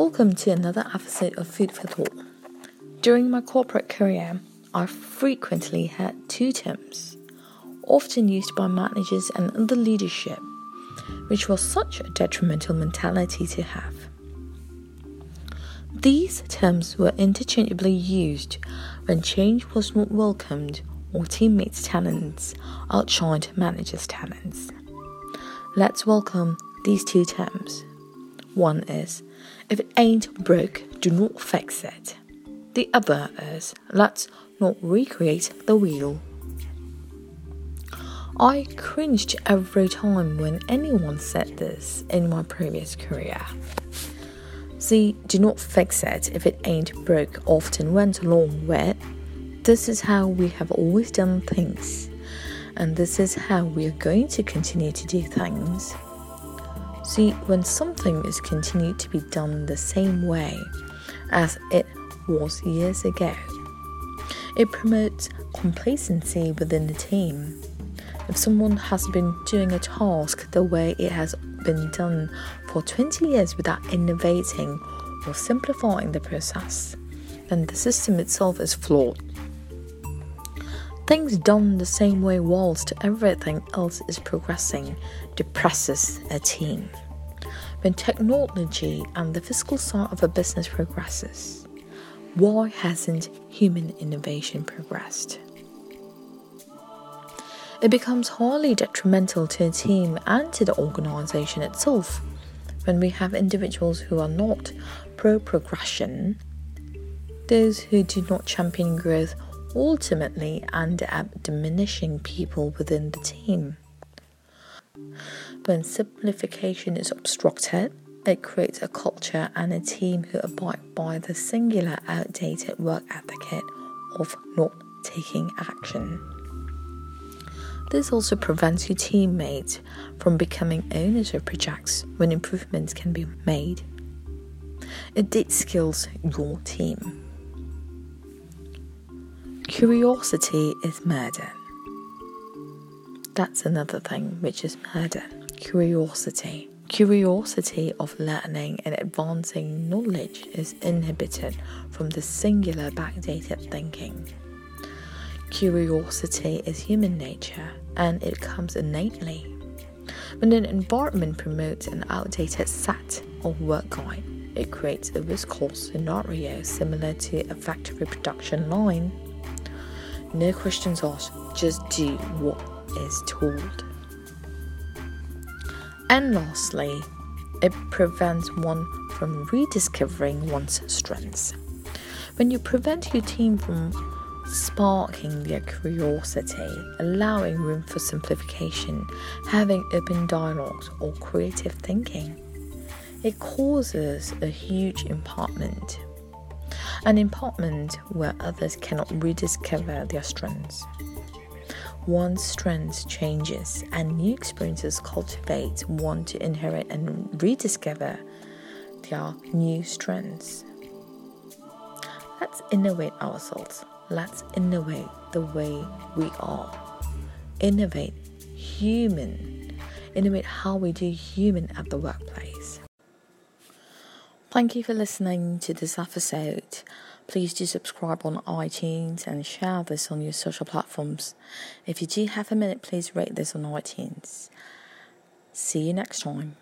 Welcome to another episode of Food for Thought. During my corporate career, I frequently had two terms, often used by managers and other leadership, which was such a detrimental mentality to have. These terms were interchangeably used when change was not welcomed or teammates' talents outshined managers' talents. Let's welcome these two terms. One is, if it ain't broke, do not fix it. The other is, let's not recreate the wheel. I cringed every time when anyone said this in my previous career. See, do not fix it if it ain't broke often went along with, this is how we have always done things, and this is how we are going to continue to do things. See, when something is continued to be done the same way as it was years ago, it promotes complacency within the team. If someone has been doing a task the way it has been done for 20 years without innovating or simplifying the process, then the system itself is flawed. Things done the same way whilst everything else is progressing depresses a team. When technology and the physical side of a business progresses, why hasn't human innovation progressed? It becomes highly detrimental to a team and to the organization itself when we have individuals who are not pro-progression. Those who do not champion growth ultimately end up diminishing people within the team. When simplification is obstructed, it creates a culture and a team who abide by the singular outdated work etiquette of not taking action. This also prevents your teammates from becoming owners of projects when improvements can be made. It de-skills your team. Curiosity is murder. That's another thing which is murder. Curiosity. Curiosity of learning and advancing knowledge is inhibited from the singular backdated thinking. Curiosity is human nature and it comes innately. When an environment promotes an outdated set of work guide, it creates a risk-cost scenario similar to a factory production line. No questions asked, just do what is told. And lastly, it prevents one from rediscovering one's strengths. When you prevent your team from sparking their curiosity, allowing room for simplification, having open dialogues or creative thinking, it causes a huge impairment. An impairment where others cannot rediscover their strengths. One's strengths changes and new experiences cultivate one to inherit and rediscover their new strengths. Let's innovate ourselves. Let's innovate the way we are. Innovate human. Innovate how we do human at the workplace. Thank you for listening to this episode. Please do subscribe on iTunes and share this on your social platforms. If you do have a minute, please rate this on iTunes. See you next time.